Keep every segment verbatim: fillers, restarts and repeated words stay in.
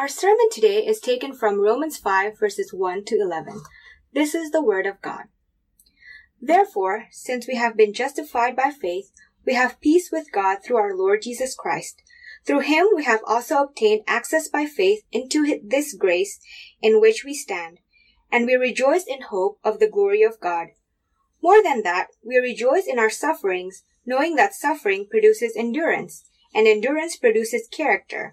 Our sermon today is taken from Romans five, verses one to eleven. This is the Word of God. Therefore, since we have been justified by faith, we have peace with God through our Lord Jesus Christ. Through him we have also obtained access by faith into this grace in which we stand, and we rejoice in hope of the glory of God. More than that, we rejoice in our sufferings, knowing that suffering produces endurance, and endurance produces character,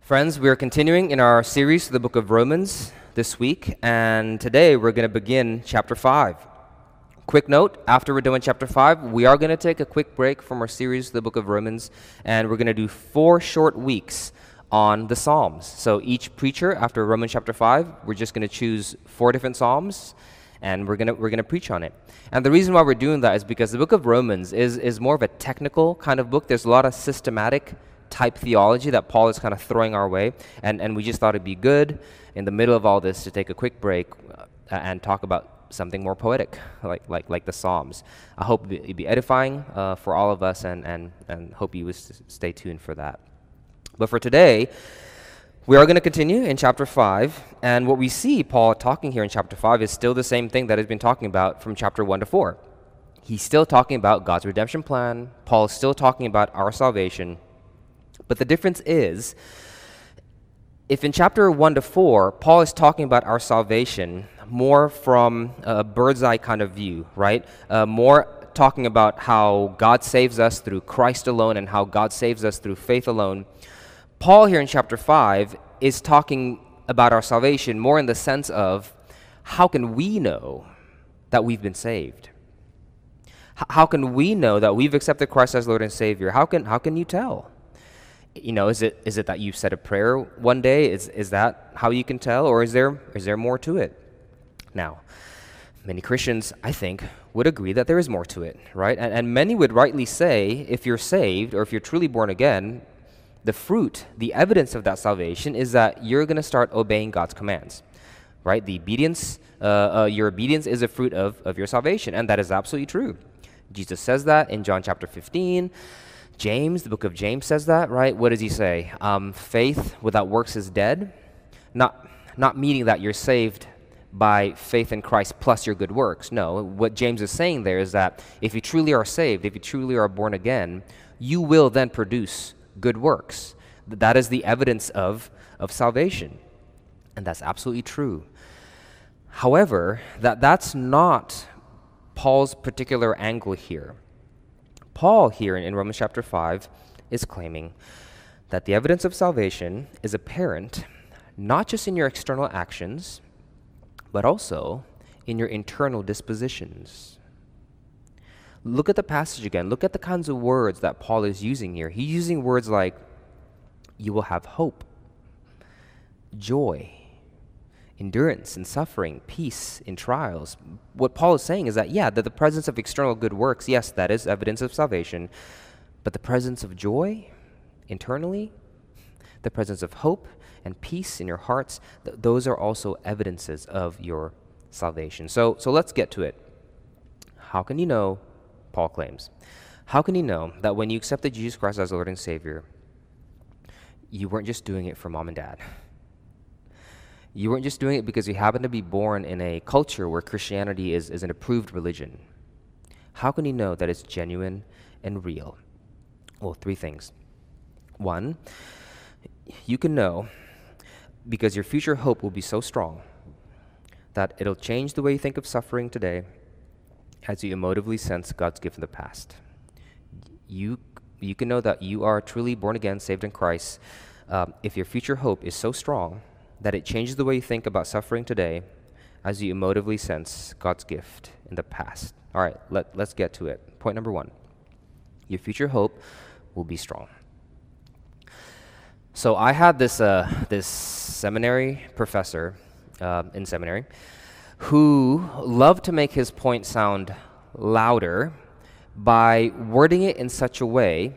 Friends, we are continuing in our series through the book of Romans this week, and today we're going to begin chapter five. Quick note, after we're done with chapter five, we are going to take a quick break from our series through the book of Romans, and we're going to do four short weeks on the Psalms. So each preacher, after Romans chapter five, we're just going to choose four different Psalms, and we're gonna we're gonna preach on it. And the reason why we're doing that is because the book of Romans is is more of a technical kind of book. There's a lot of systematic type theology that Paul is kind of throwing our way, and and we just thought it'd be good in the middle of all this to take a quick break uh, and talk about something more poetic, like like like the Psalms. I hope it'd be edifying uh, for all of us, and and and hope you would stay tuned for that. But for today, we are going to continue in chapter five, and what we see Paul talking here in chapter five is still the same thing that he's been talking about from chapter one to four. He's still talking about God's redemption plan. Paul is still talking about our salvation. But the difference is, if in chapter one to four, Paul is talking about our salvation more from a bird's eye kind of view, right? Uh, more talking about how God saves us through Christ alone and how God saves us through faith alone. Paul here in chapter five is talking about our salvation more in the sense of how can we know that we've been saved? H- how can we know that we've accepted Christ as Lord and Savior? How can how can you tell? You know, is it is it that you said a prayer one day? Is is that how you can tell, or is there is there more to it? Now, many Christians, I think, would agree that there is more to it, right? And and many would rightly say, if you're saved or if you're truly born again, the fruit, the evidence of that salvation is that you're going to start obeying God's commands, right? The obedience, uh, uh, your obedience is a fruit of, of your salvation, and that is absolutely true. Jesus says that in John chapter fifteen. James, the book of James says that, right? What does he say? Um, faith without works is dead. Not, not meaning that you're saved by faith in Christ plus your good works. No, what James is saying there is that if you truly are saved, if you truly are born again, you will then produce good works. That is the evidence of, of salvation. And that's absolutely true. However, that, that's not Paul's particular angle here. Paul here in, in Romans chapter five is claiming that the evidence of salvation is apparent not just in your external actions, but also in your internal dispositions. Look at the passage again. Look at the kinds of words that Paul is using here. He's using words like, you will have hope, joy, endurance in suffering, peace in trials. What Paul is saying is that, yeah, that the presence of external good works, yes, that is evidence of salvation, but the presence of joy internally, the presence of hope and peace in your hearts, th- those are also evidences of your salvation. So, so let's get to it. How can you know? Paul claims, how can you know that when you accepted Jesus Christ as Lord and Savior, you weren't just doing it for mom and dad? You weren't just doing it because you happened to be born in a culture where Christianity is, is an approved religion. How can you know that it's genuine and real? Well, three things. One, you can know because your future hope will be so strong that it'll change the way you think of suffering today as you emotively sense God's gift in the past. You, you can know that you are truly born again, saved in Christ, um, if your future hope is so strong that it changes the way you think about suffering today as you emotively sense God's gift in the past. All right, let, let's get to it. Point number one, your future hope will be strong. So I had this uh, this seminary professor uh, in seminary who loved to make his point sound louder by wording it in such a way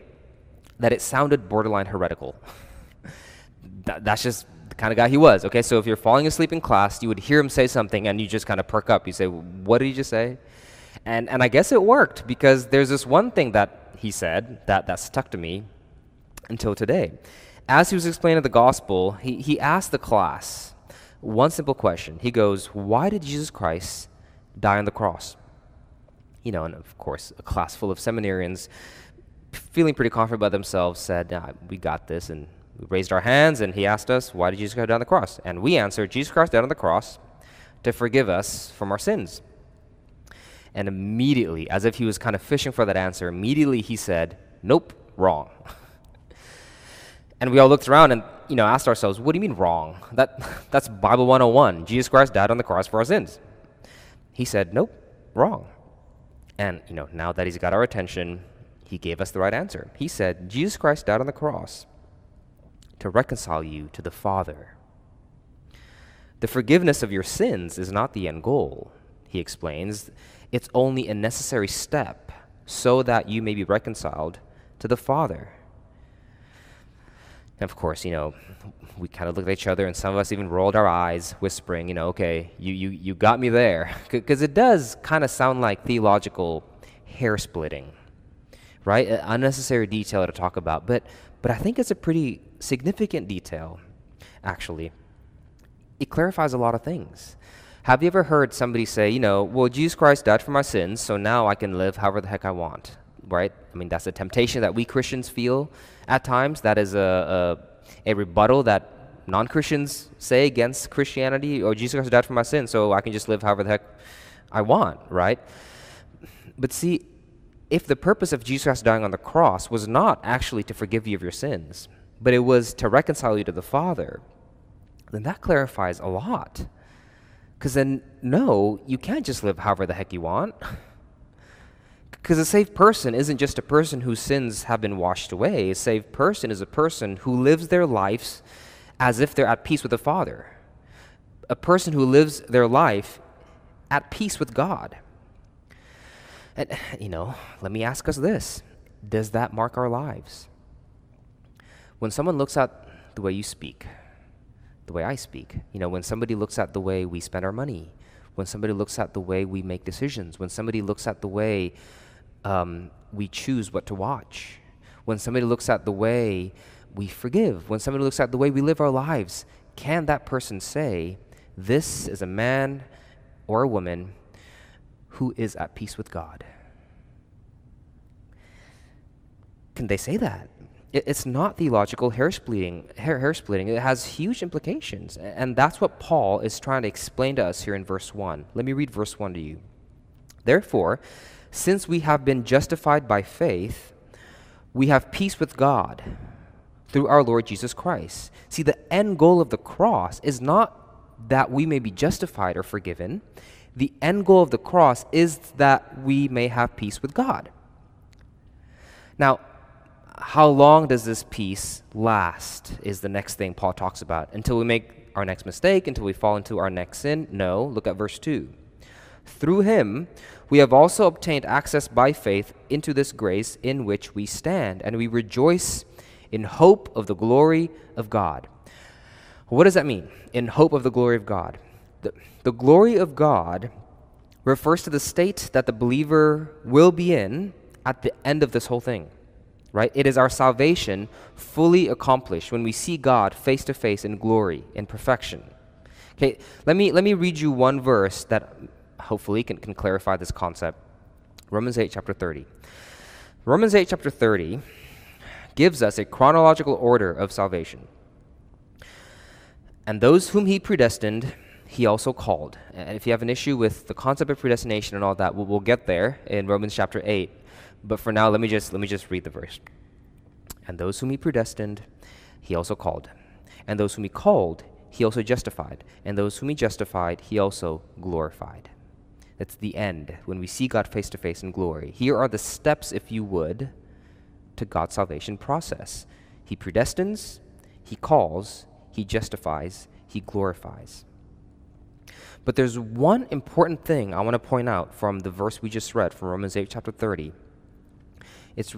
that it sounded borderline heretical. that, that's just the kind of guy he was, okay? So if you're falling asleep in class, you would hear him say something and you just kind of perk up. You say, what did he just say? And and I guess it worked, because there's this one thing that he said that, that stuck to me until today. As he was explaining the gospel, he, he asked the class one simple question. He goes, why did Jesus Christ die on the cross? You know, and of course, a class full of seminarians, feeling pretty confident about themselves, said, nah, we got this, and we raised our hands, and he asked us, why did Jesus Christ die on the cross? And we answered, Jesus Christ died on the cross to forgive us from our sins. And immediately, as if he was kind of fishing for that answer, immediately he said, nope, wrong. And we all looked around and, you know, asked ourselves, what do you mean wrong? That that's Bible one oh one. Jesus Christ died on the cross for our sins. He said, nope, wrong. And, you know, now that he's got our attention, he gave us the right answer. He said, Jesus Christ died on the cross to reconcile you to the Father. The forgiveness of your sins is not the end goal, he explains. It's only a necessary step so that you may be reconciled to the Father. And of course, you know, we kind of looked at each other, and some of us even rolled our eyes, whispering, you know, okay, you you, you got me there. Because it does kind of sound like theological hair-splitting, right? An unnecessary detail to talk about. But, but I think it's a pretty significant detail, actually. It clarifies a lot of things. Have you ever heard somebody say, you know, well, Jesus Christ died for my sins, so now I can live however the heck I want, right? I mean, that's a temptation that we Christians feel at times. That is a a, a rebuttal that non-Christians say against Christianity. Oh, Jesus Christ died for my sin, so I can just live however the heck I want, right? But see, if the purpose of Jesus Christ dying on the cross was not actually to forgive you of your sins, but it was to reconcile you to the Father, then that clarifies a lot. Because then, no, you can't just live however the heck you want. Because a saved person isn't just a person whose sins have been washed away. A saved person is a person who lives their lives as if they're at peace with the Father. A person who lives their life at peace with God. And, you know, let me ask us this. Does that mark our lives? When someone looks at the way you speak, the way I speak, you know, when somebody looks at the way we spend our money, when somebody looks at the way we make decisions, when somebody looks at the way Um, we choose what to watch, when somebody looks at the way we forgive, when somebody looks at the way we live our lives, can that person say, this is a man or a woman who is at peace with God? Can they say that? It, it's not theological hair splitting, hair, hair splitting. It has huge implications. And that's what Paul is trying to explain to us here in verse one. Let me read verse one to you. Therefore, since we have been justified by faith, we have peace with God through our Lord Jesus Christ. See, the end goal of the cross is not that we may be justified or forgiven. The end goal of the cross is that we may have peace with God. Now, how long does this peace last is the next thing Paul talks about. Until we make our next mistake, until we fall into our next sin? No, look at verse two. Through him, we have also obtained access by faith into this grace in which we stand, and we rejoice in hope of the glory of God. What does that mean, in hope of the glory of God? The, the glory of God refers to the state that the believer will be in at the end of this whole thing, right? It is our salvation fully accomplished when we see God face to face in glory, in perfection. Okay, let me, let me read you one verse that hopefully can, can clarify this concept. Romans eight, chapter thirty. Romans eight, chapter thirty gives us a chronological order of salvation. And those whom he predestined, he also called. And if you have an issue with the concept of predestination and all that, we'll, we'll get there in Romans chapter eight. But for now, let me just let me just read the verse. And those whom he predestined, he also called. And those whom he called, he also justified. And those whom he justified, he also glorified. That's the end, when we see God face to face in glory. Here are the steps, if you would, to God's salvation process. He predestines, he calls, he justifies, he glorifies. But there's one important thing I want to point out from the verse we just read from Romans eight, chapter thirty. It's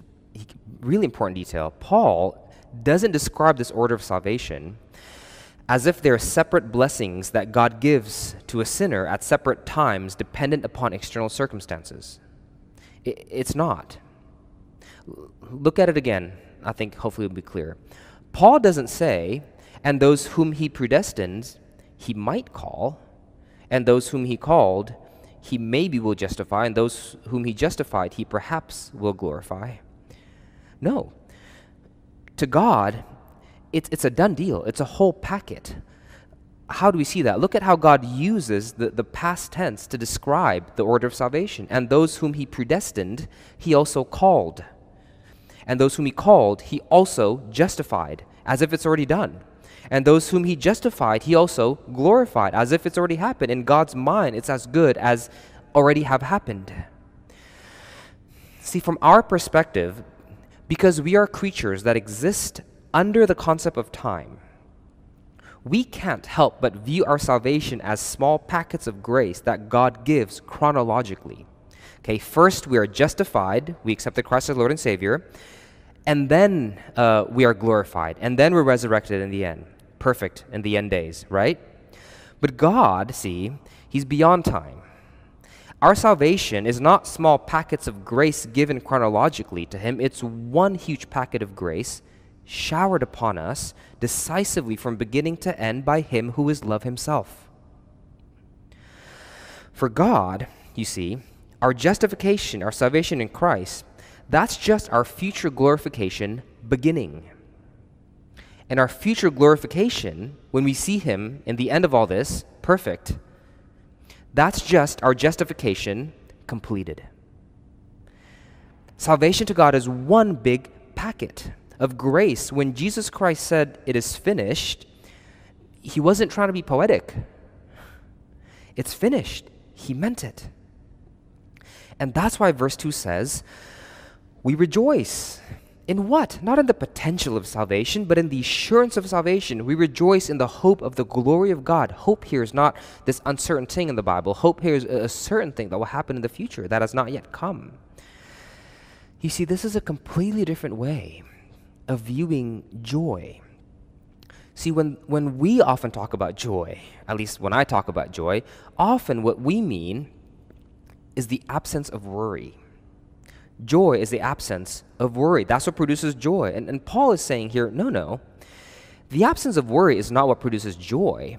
really important detail. Paul doesn't describe this order of salvation as if there are separate blessings that God gives to a sinner at separate times dependent upon external circumstances. It, it's not. Look at it again. I think hopefully it'll be clear. Paul doesn't say, and those whom he predestined, he might call, and those whom he called, he maybe will justify, and those whom he justified, he perhaps will glorify. No. To God, It's, it's a done deal. It's a whole packet. How do we see that? Look at how God uses the, the past tense to describe the order of salvation. And those whom he predestined, he also called. And those whom he called, he also justified, as if it's already done. And those whom he justified, he also glorified, as if it's already happened. In God's mind, it's as good as already have happened. See, from our perspective, because we are creatures that exist under the concept of time, we can't help but view our salvation as small packets of grace that God gives chronologically. Okay, first we are justified, we accepted Christ as Lord and Savior, and then uh, we are glorified, and then we're resurrected in the end. Perfect in the end days, right? But God, see, he's beyond time. Our salvation is not small packets of grace given chronologically to him. It's one huge packet of grace showered upon us decisively from beginning to end by him who is love himself. For God, you see, our justification, our salvation in Christ, that's just our future glorification beginning. And our future glorification, when we see him in the end of all this, perfect, that's just our justification completed. Salvation to God is one big packet of grace. When Jesus Christ said, "It is finished," he wasn't trying to be poetic. It's finished. He meant it. And that's why verse two says, we rejoice. In what? Not in the potential of salvation, but in the assurance of salvation. We rejoice in the hope of the glory of God. Hope here is not this uncertain thing in the Bible. Hope here is a certain thing that will happen in the future that has not yet come. You see, this is a completely different way of viewing joy. See, when, when we often talk about joy, at least when I talk about joy, often what we mean is the absence of worry. Joy is the absence of worry. That's what produces joy. And, and Paul is saying here, no, no. The absence of worry is not what produces joy.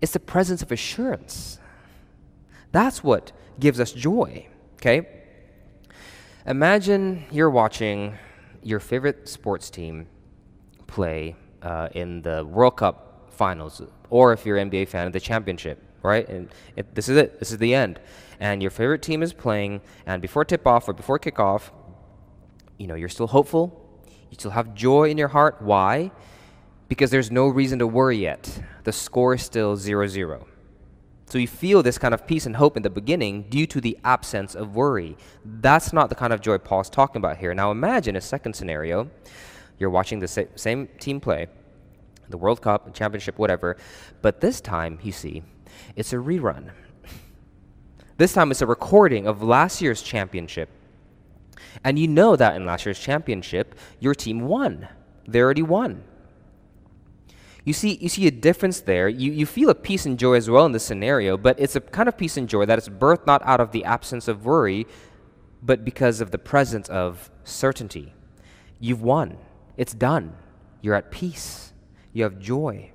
It's the presence of assurance. That's what gives us joy, okay? Imagine you're watching your favorite sports team play uh, in the World Cup finals, or if you're an N B A fan, the championship, right? And it, this is it. This is the end. And your favorite team is playing, and before tip-off or before kickoff, you know, you're still hopeful. You still have joy in your heart. Why? Because there's no reason to worry yet. The score is still zero zero. So you feel this kind of peace and hope in the beginning due to the absence of worry. That's not the kind of joy Paul's talking about here. Now imagine a second scenario. You're watching the sa- same team play, the World Cup, the championship, whatever. But this time, you see, it's a rerun. This time it's a recording of last year's championship. And you know that in last year's championship, your team won. They already won. You see, you see a difference there. You, you feel a peace and joy as well in this scenario, but it's a kind of peace and joy that is birthed not out of the absence of worry, but because of the presence of certainty. You've won. It's done. You're at peace. You have joy.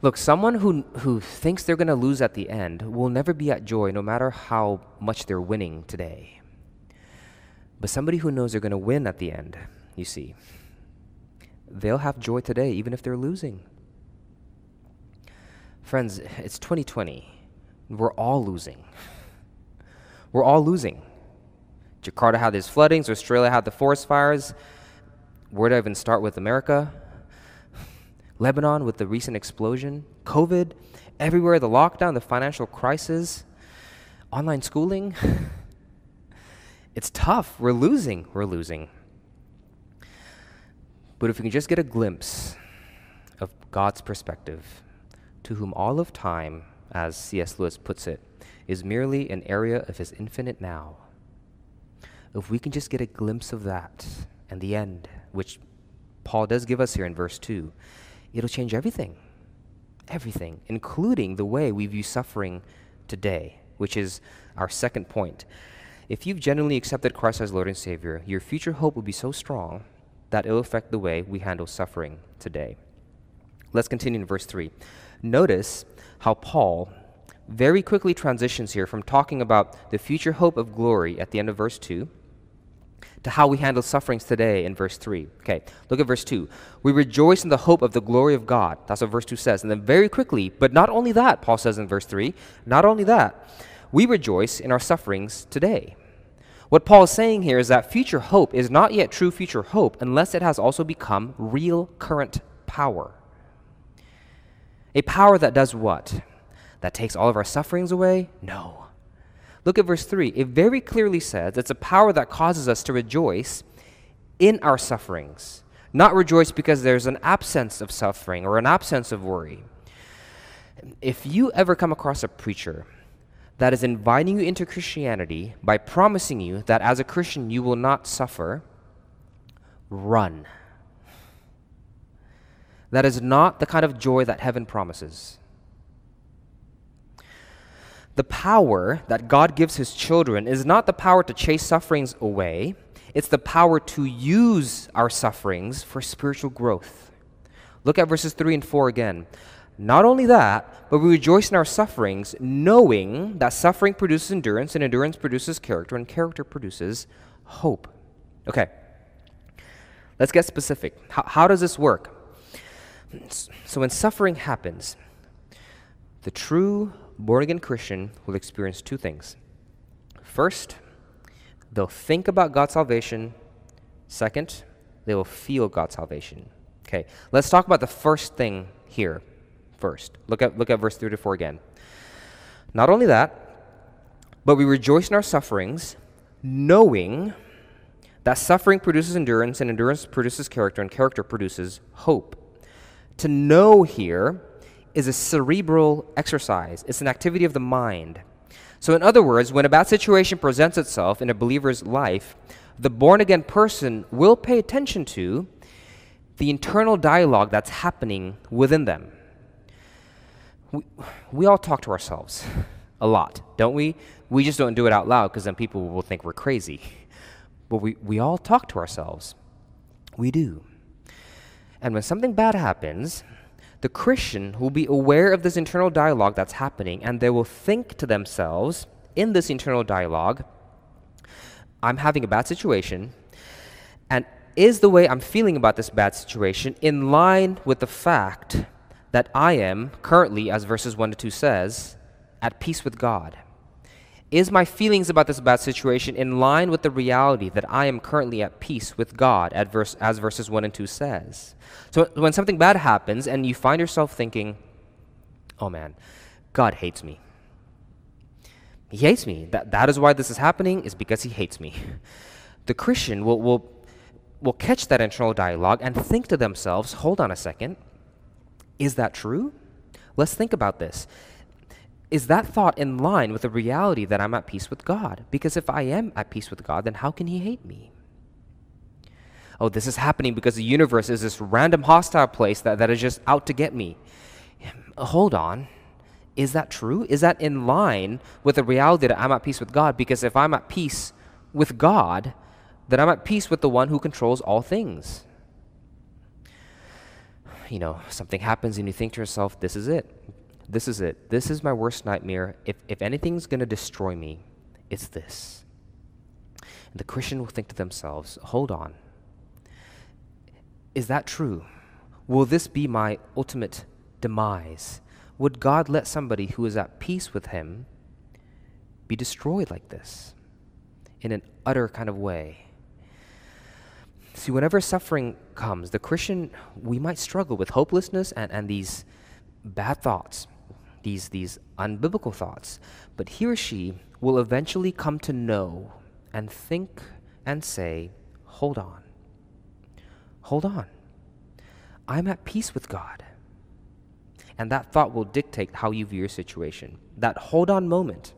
Look, someone who, who thinks they're going to lose at the end will never be at joy no matter how much they're winning today. But somebody who knows they're going to win at the end, you see, they'll have joy today, even if they're losing. Friends, it's twenty twenty. We're all losing. We're all losing. Jakarta had these floodings. Australia had the forest fires. Where do I even start with America? Lebanon with the recent explosion. COVID. Everywhere, the lockdown, the financial crisis. Online schooling. It's tough. We're losing. We're losing. But if we can just get a glimpse of God's perspective, to whom all of time, as C S Lewis puts it, is merely an area of his infinite now. If we can just get a glimpse of that and the end, which Paul does give us here in verse two, it'll change everything, everything, including the way we view suffering today, which is our second point. If you've genuinely accepted Christ as Lord and Savior, your future hope will be so strong that it will affect the way we handle suffering today. Let's continue in verse three. Notice how Paul very quickly transitions here from talking about the future hope of glory at the end of verse two to how we handle sufferings today in verse three. Okay, look at verse two. We rejoice in the hope of the glory of God. That's what verse two says. And then very quickly, but not only that, Paul says in verse three, not only that, we rejoice in our sufferings today. What Paul is saying here is that future hope is not yet true future hope unless it has also become real current power. A power that does what? That takes all of our sufferings away? No. Look at verse three. It very clearly says it's a power that causes us to rejoice in our sufferings, not rejoice because there's an absence of suffering or an absence of worry. If you ever come across a preacher that is inviting you into Christianity by promising you that as a Christian you will not suffer, run. That is not the kind of joy that heaven promises. The power that God gives his children is not the power to chase sufferings away. It's the power to use our sufferings for spiritual growth. Look at verses three and four again. Not only that, but we rejoice in our sufferings, knowing that suffering produces endurance, and endurance produces character, and character produces hope. Okay, let's get specific. How, how does this work? So when suffering happens, the true born-again Christian will experience two things. First, they'll think about God's salvation. Second, they will feel God's salvation. Okay, let's talk about the first thing here first. Look at, look at verse three to four again. Not only that, but we rejoice in our sufferings, knowing that suffering produces endurance, and endurance produces character, and character produces hope. To know here is a cerebral exercise. It's an activity of the mind. So in other words, when a bad situation presents itself in a believer's life, the born-again person will pay attention to the internal dialogue that's happening within them. We, we all talk to ourselves a lot, don't we? We just don't do it out loud because then people will think we're crazy. But we, we all talk to ourselves. We do. And when something bad happens, the Christian will be aware of this internal dialogue that's happening, and they will think to themselves in this internal dialogue, I'm having a bad situation, and is the way I'm feeling about this bad situation in line with the fact that I am currently, as verses one to two says, at peace with God? Is my feelings about this bad situation in line with the reality that I am currently at peace with God, at verse, as verses one and two says? So when something bad happens and you find yourself thinking, oh man, God hates me. He hates me. That, that is why this is happening, is because he hates me. The Christian will, will, will catch that internal dialogue and think to themselves, hold on a second, is that true? Let's think about this. Is that thought in line with the reality that I'm at peace with God? Because if I am at peace with God, then how can he hate me? Oh, this is happening because the universe is this random hostile place that, that is just out to get me. Hold on. Is that true? Is that in line with the reality that I'm at peace with God? Because if I'm at peace with God, then I'm at peace with the one who controls all things. You know, something happens and you think to yourself, this is it. This is it. This is my worst nightmare. If if anything's going to destroy me, it's this. And the Christian will think to themselves, hold on. Is that true? Will this be my ultimate demise? Would God let somebody who is at peace with him be destroyed like this, in an utter kind of way? See, whenever suffering comes, the Christian, we might struggle with hopelessness and, and these bad thoughts, these, these unbiblical thoughts. But he or she will eventually come to know and think and say, hold on, hold on. I'm at peace with God. And that thought will dictate how you view your situation. That hold on moment,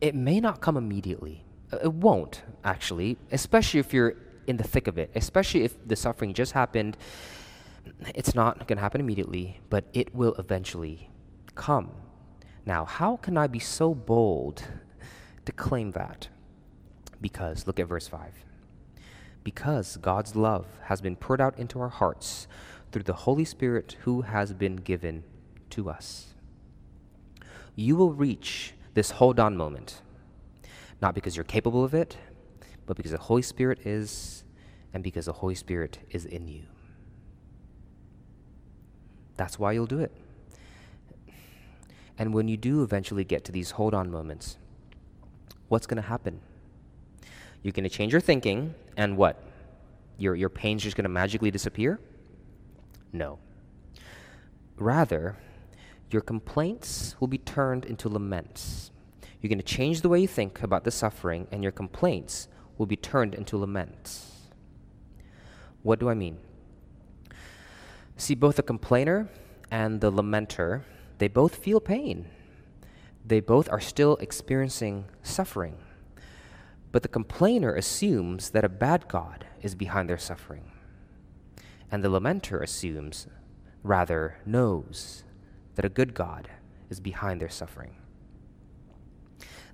it may not come immediately. It won't, actually, especially if you're in the thick of it, especially if the suffering just happened. It's not going to happen immediately, but it will eventually come. Now, how can I be so bold to claim that? Because, look at verse five. Because God's love has been poured out into our hearts through the Holy Spirit who has been given to us. You will reach this hold on moment, not because you're capable of it, but because the Holy Spirit is, and because the Holy Spirit is in you. That's why you'll do it. And when you do eventually get to these hold on moments, what's going to happen? You're going to change your thinking, and what? Your, your pain's just going to magically disappear? No. Rather, your complaints will be turned into laments. You're going to change the way you think about the suffering, and your complaints will be turned into laments. What do I mean? See, both the complainer and the lamenter, they both feel pain. They both are still experiencing suffering. But the complainer assumes that a bad God is behind their suffering. And the lamenter assumes, rather knows, that a good God is behind their suffering.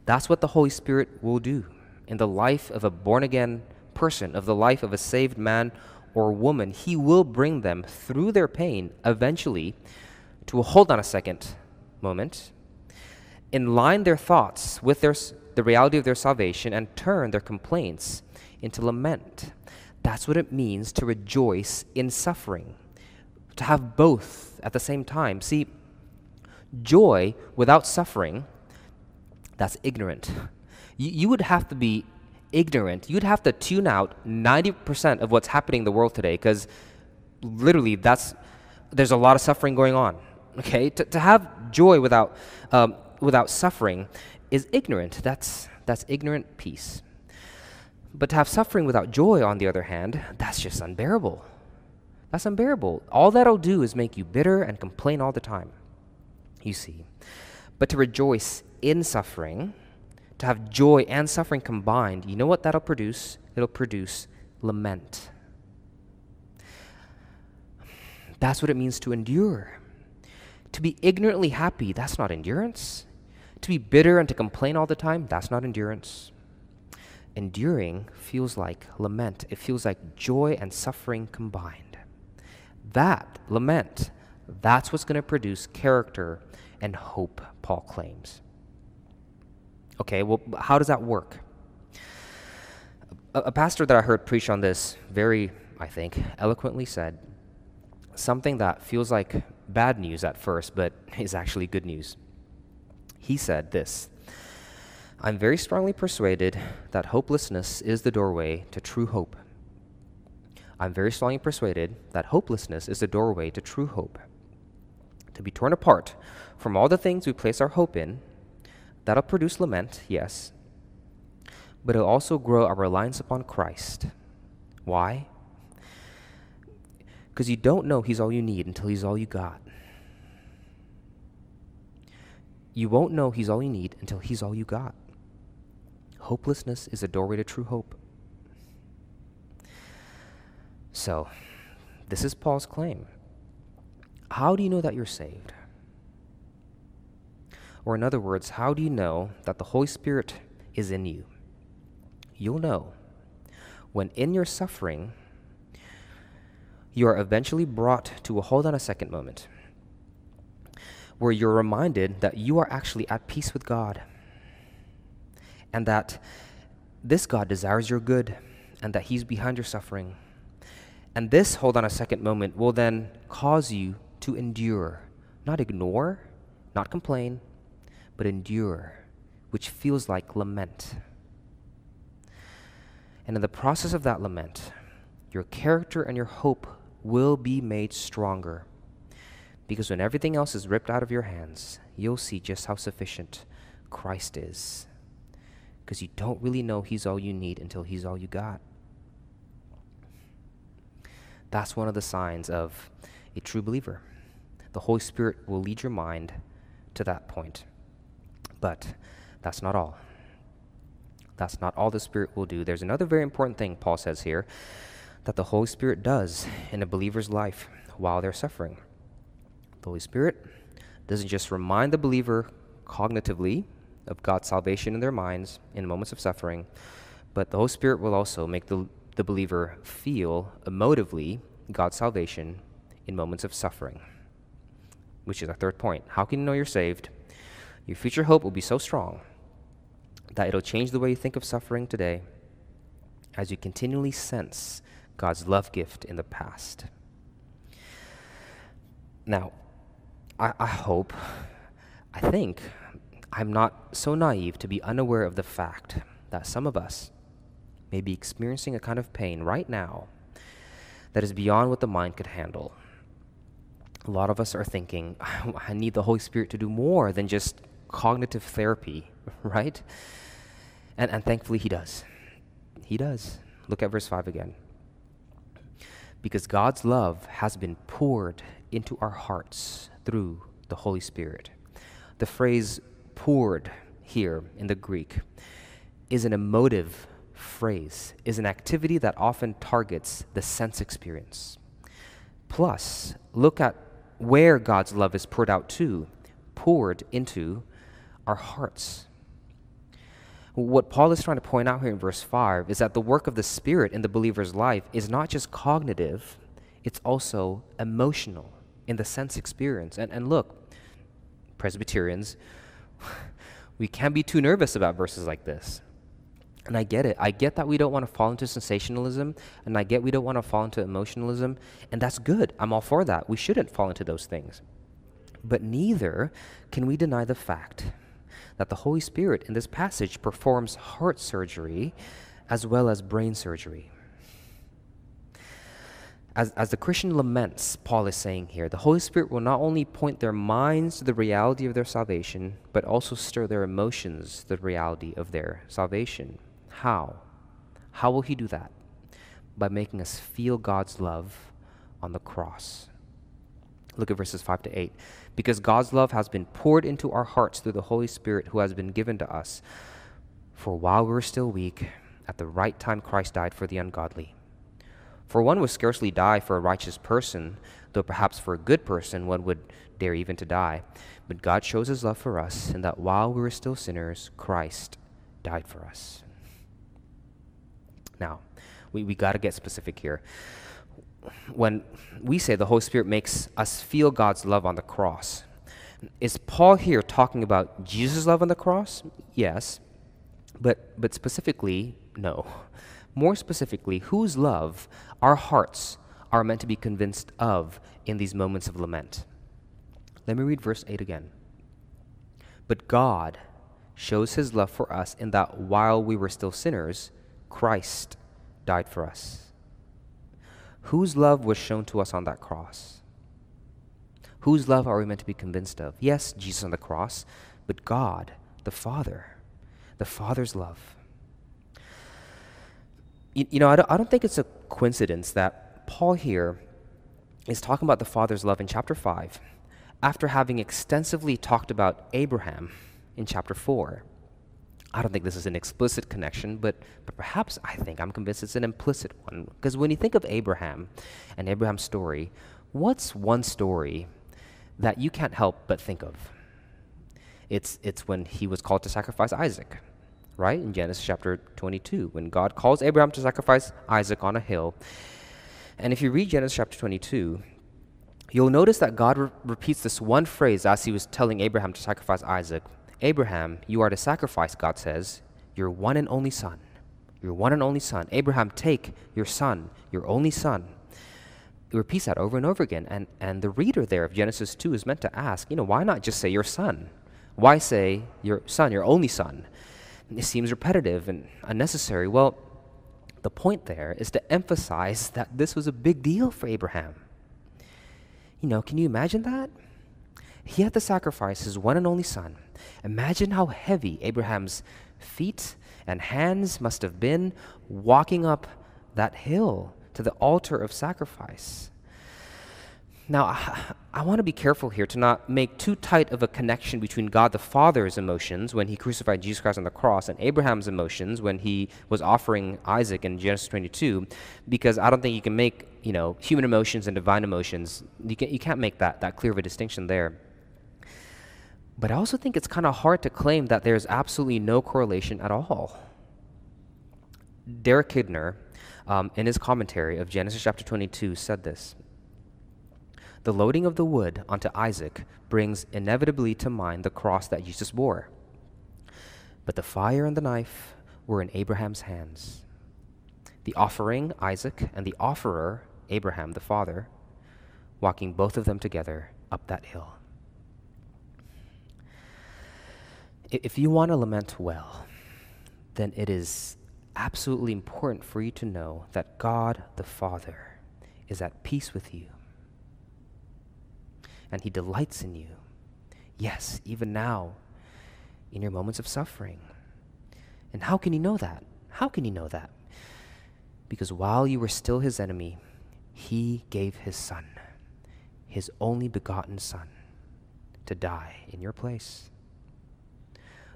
That's what the Holy Spirit will do in the life of a born-again person, of the life of a saved man or woman. He will bring them through their pain eventually to a hold on a second moment, in line their thoughts with their, the reality of their salvation, and turn their complaints into lament. That's what it means to rejoice in suffering, to have both at the same time. See, joy without suffering, that's ignorant. You, you would have to be ignorant. You'd have to tune out ninety percent of what's happening in the world today, because literally that's, there's a lot of suffering going on. Okay, to, to have joy without, um, without suffering is ignorant. That's, that's ignorant peace. But to have suffering without joy, on the other hand, that's just unbearable. That's unbearable. All that'll do is make you bitter and complain all the time, you see. But to rejoice in suffering, to have joy and suffering combined, you know what that'll produce? It'll produce lament. That's what it means to endure. To be ignorantly happy, that's not endurance. To be bitter and to complain all the time, that's not endurance. Enduring feels like lament. It feels like joy and suffering combined. That lament, that's what's going to produce character and hope, Paul claims. Okay, well, how does that work? A, a pastor that I heard preach on this very, I think, eloquently said something that feels like bad news at first, but is actually good news. He said this: I'm very strongly persuaded that hopelessness is the doorway to true hope. I'm very strongly persuaded that hopelessness is the doorway to true hope. To be torn apart from all the things we place our hope in, that'll produce lament, yes, but it'll also grow our reliance upon Christ. Why? Because you don't know he's all you need until he's all you got. You won't know he's all you need until he's all you got. Hopelessness is a doorway to true hope. So, this is Paul's claim. How do you know that you're saved? Or in other words, how do you know that the Holy Spirit is in you? You'll know when in your suffering, you are eventually brought to a hold on a second moment, where you're reminded that you are actually at peace with God, and that this God desires your good, and that he's behind your suffering, And this, hold on a second moment, will then cause you to endure, not ignore, not complain, but endure, which feels like lament. And in the process of that lament, your character and your hope will be made stronger. Because when everything else is ripped out of your hands, you'll see just how sufficient Christ is. Because you don't really know he's all you need until he's all you got. That's one of the signs of a true believer. The Holy Spirit will lead your mind to that point. But that's not all. That's not all the Spirit will do. There's another very important thing Paul says here that the Holy Spirit does in a believer's life while they're suffering. The Holy Spirit doesn't just remind the believer cognitively of God's salvation in their minds in moments of suffering, but the Holy Spirit will also make the, the believer feel emotively God's salvation in moments of suffering, which is our third point. How can you know you're saved? Your future hope will be so strong that it'll change the way you think of suffering today as you continually sense God's love gift in the past. Now, I, I hope, I think, I'm not so naive to be unaware of the fact that some of us may be experiencing a kind of pain right now that is beyond what the mind could handle. A lot of us are thinking, I need the Holy Spirit to do more than just cognitive therapy, right? And, and thankfully, he does. He does. Look at verse five again. Because God's love has been poured into our hearts through the Holy Spirit. The phrase poured here in the Greek is an emotive phrase, is an activity that often targets the sense experience. Plus, look at where God's love is poured out to, poured into our hearts. What Paul is trying to point out here in verse five is that the work of the Spirit in the believer's life is not just cognitive, it's also emotional in the sense experience. And, and look, Presbyterians, we can't be too nervous about verses like this. And I get it. I get that we don't want to fall into sensationalism, and I get we don't want to fall into emotionalism, and that's good. I'm all for that. We shouldn't fall into those things. But neither can we deny the fact that the Holy Spirit in this passage performs heart surgery as well as brain surgery. As, as the Christian laments, Paul is saying here, the Holy Spirit will not only point their minds to the reality of their salvation, but also stir their emotions to the reality of their salvation. How? How will he do that? By making us feel God's love on the cross. Look at verses five to eight. Because God's love has been poured into our hearts through the Holy Spirit who has been given to us. For while we were still weak, at the right time Christ died for the ungodly. For one would scarcely die for a righteous person, though perhaps for a good person one would dare even to die. But God shows his love for us, in that while we were still sinners, Christ died for us. Now, we, we got to get specific here. When we say the Holy Spirit makes us feel God's love on the cross, is Paul here talking about Jesus' love on the cross? Yes, but, but specifically, no. More specifically, whose love our hearts are meant to be convinced of in these moments of lament. Let me read verse eight again. But God shows his love for us in that while we were still sinners, Christ died for us. Whose love was shown to us on that cross? Whose love are we meant to be convinced of? Yes, Jesus on the cross, but God, the Father, the Father's love. You know, I don't think it's a coincidence that Paul here is talking about the Father's love in chapter five after having extensively talked about Abraham in chapter four. I don't think this is an explicit connection, but, but perhaps I think I'm convinced it's an implicit one. Because when you think of Abraham and Abraham's story, what's one story that you can't help but think of? It's, it's when he was called to sacrifice Isaac. Right? In Genesis chapter twenty-two, when God calls Abraham to sacrifice Isaac on a hill. And if you read Genesis chapter twenty-two, you'll notice that God re- repeats this one phrase as he was telling Abraham to sacrifice Isaac. Abraham, you are to sacrifice, God says, your one and only son. Your one and only son. Abraham, take your son, your only son. It repeats that over and over again. And, and the reader there of Genesis two is meant to ask, you know, why not just say your son? Why say your son, your only son? It seems repetitive and unnecessary. Well, the point there is to emphasize that this was a big deal for Abraham. You know, can you imagine that? He had to sacrifice his one and only son. Imagine how heavy Abraham's feet and hands must have been walking up that hill to the altar of sacrifice. Now, I, I want to be careful here to not make too tight of a connection between God the Father's emotions when he crucified Jesus Christ on the cross and Abraham's emotions when he was offering Isaac in Genesis twenty-two, because I don't think you can make, you know, human emotions and divine emotions. You, can, you can't make that, that clear of a distinction there. But I also think it's kind of hard to claim that there's absolutely no correlation at all. Derek Kidner, um, in his commentary of Genesis chapter twenty-two, said this: "The loading of the wood onto Isaac brings inevitably to mind the cross that Jesus bore. But the fire and the knife were in Abraham's hands. The offering, Isaac, and the offerer, Abraham the father, walking both of them together up that hill." If you want to lament well, then it is absolutely important for you to know that God the Father is at peace with you. And he delights in you. Yes, even now, in your moments of suffering. And how can you know that? How can you know that? Because while you were still his enemy, he gave his son, his only begotten son, to die in your place.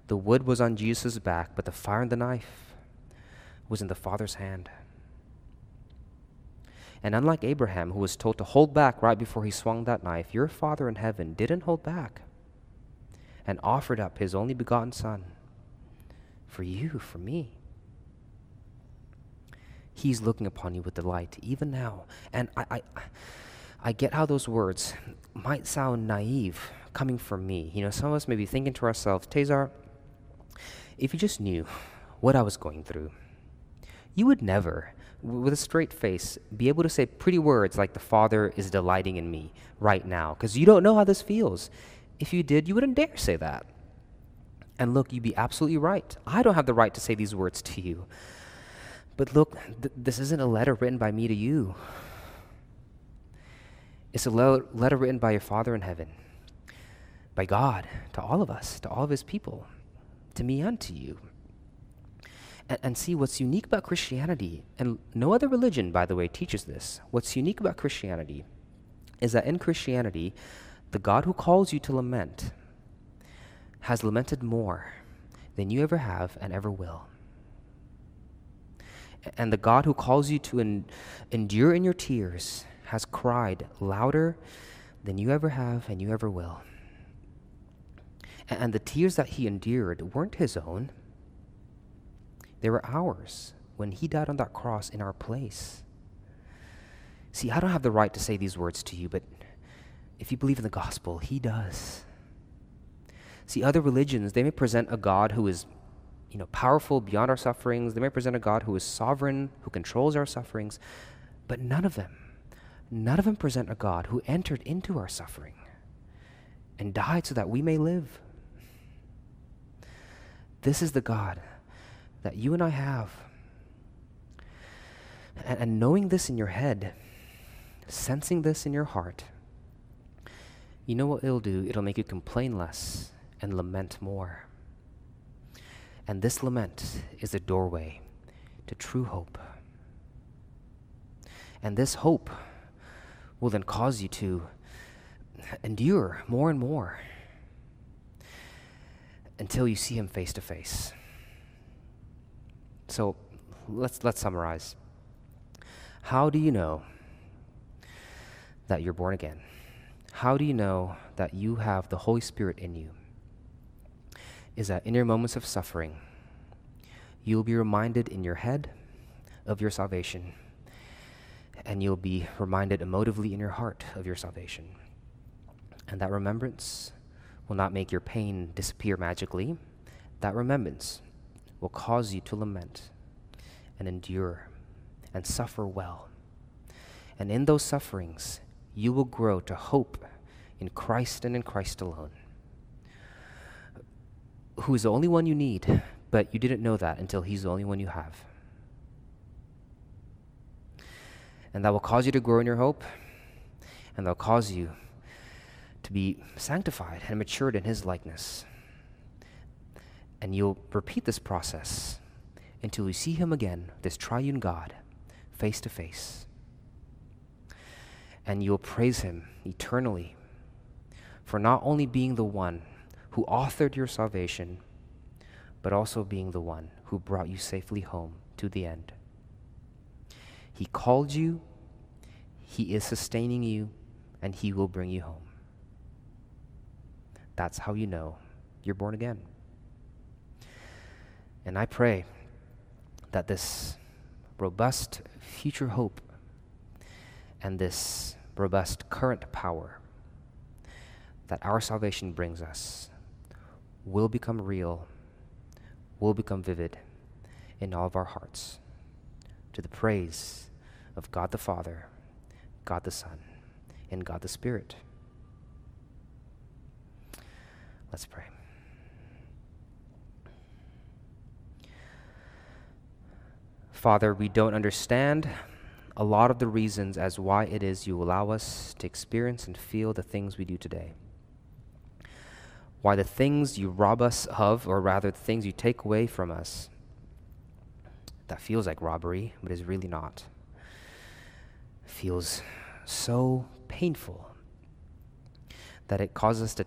The wood was on Jesus' back, but the fire and the knife was in the Father's hand. And unlike Abraham, who was told to hold back right before he swung that knife, your Father in heaven didn't hold back and offered up his only begotten Son for you, for me. He's looking upon you with delight, even now. And I, I, I get how those words might sound naive coming from me. You know, some of us may be thinking to ourselves, Tazar, if you just knew what I was going through, you would never, with a straight face, be able to say pretty words like "the Father is delighting in me" right now, because you don't know how this feels. If you did, you wouldn't dare say that. And look, you'd be absolutely right. I don't have the right to say these words to you. But look, th- this isn't a letter written by me to you. It's a le- letter written by your Father in heaven, by God, to all of us, to all of his people, to me and to you. And see, what's unique about Christianity, and no other religion, by the way, teaches this. What's unique about Christianity is that in Christianity, the God who calls you to lament has lamented more than you ever have and ever will. And the God who calls you to en- endure in your tears has cried louder than you ever have and you ever will. And the tears that he endured weren't his own. There were hours when he died on that cross in our place. See, I don't have the right to say these words to you, but if you believe in the gospel, he does. See, other religions, they may present a God who is, you know, powerful beyond our sufferings. They may present a God who is sovereign, who controls our sufferings. But none of them, none of them present a God who entered into our suffering and died so that we may live. This is the God that you and I have. And, and knowing this in your head, sensing this in your heart, you know what it'll do? It'll make you complain less and lament more. And this lament is a doorway to true hope. And this hope will then cause you to endure more and more until you see him face to face. So let's let's summarize. How do you know that you're born again? How do you know that you have the Holy Spirit in you? Is that in your moments of suffering, you'll be reminded in your head of your salvation, and you'll be reminded emotively in your heart of your salvation. And that remembrance will not make your pain disappear magically. That remembrance will cause you to lament and endure and suffer well. And in those sufferings, you will grow to hope in Christ and in Christ alone, who is the only one you need, but you didn't know that until he's the only one you have. And that will cause you to grow in your hope, and that will cause you to be sanctified and matured in his likeness. And you'll repeat this process until you see him again, this triune God, face to face. And you'll praise him eternally for not only being the one who authored your salvation, but also being the one who brought you safely home to the end. He called you, he is sustaining you, and he will bring you home. That's how you know you're born again. And I pray that this robust future hope and this robust current power that our salvation brings us will become real, will become vivid in all of our hearts, to the praise of God the Father, God the Son, and God the Spirit. Let's pray. Father, we don't understand a lot of the reasons as why it is you allow us to experience and feel the things we do today. Why the things you rob us of, or rather the things you take away from us, that feels like robbery, but is really not. It feels so painful that it causes us to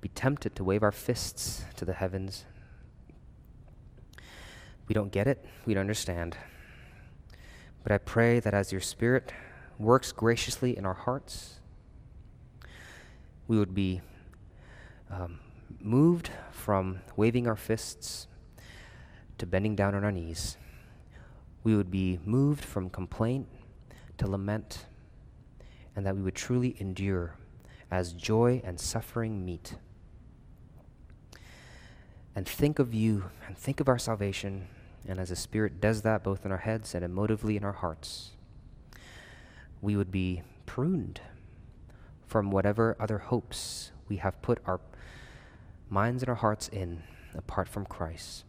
be tempted to wave our fists to the heavens. We don't get it, we don't understand. But I pray that as your Spirit works graciously in our hearts, we would be um, moved from waving our fists to bending down on our knees. We would be moved from complaint to lament, and that we would truly endure as joy and suffering meet. And think of you, and think of our salvation, and as the Spirit does that both in our heads and emotively in our hearts, we would be pruned from whatever other hopes we have put our minds and our hearts in apart from Christ,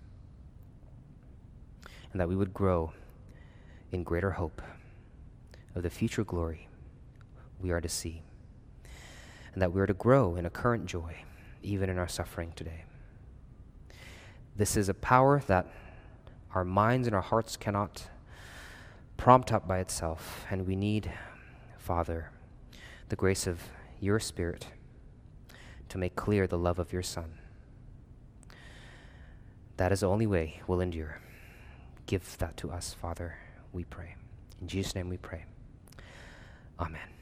and that we would grow in greater hope of the future glory we are to see, and that we are to grow in a current joy, even in our suffering today. This is a power that our minds and our hearts cannot prompt up by itself, and we need, Father, the grace of your Spirit to make clear the love of your Son. That is the only way we'll endure. Give that to us, Father, we pray. In Jesus' name we pray. Amen.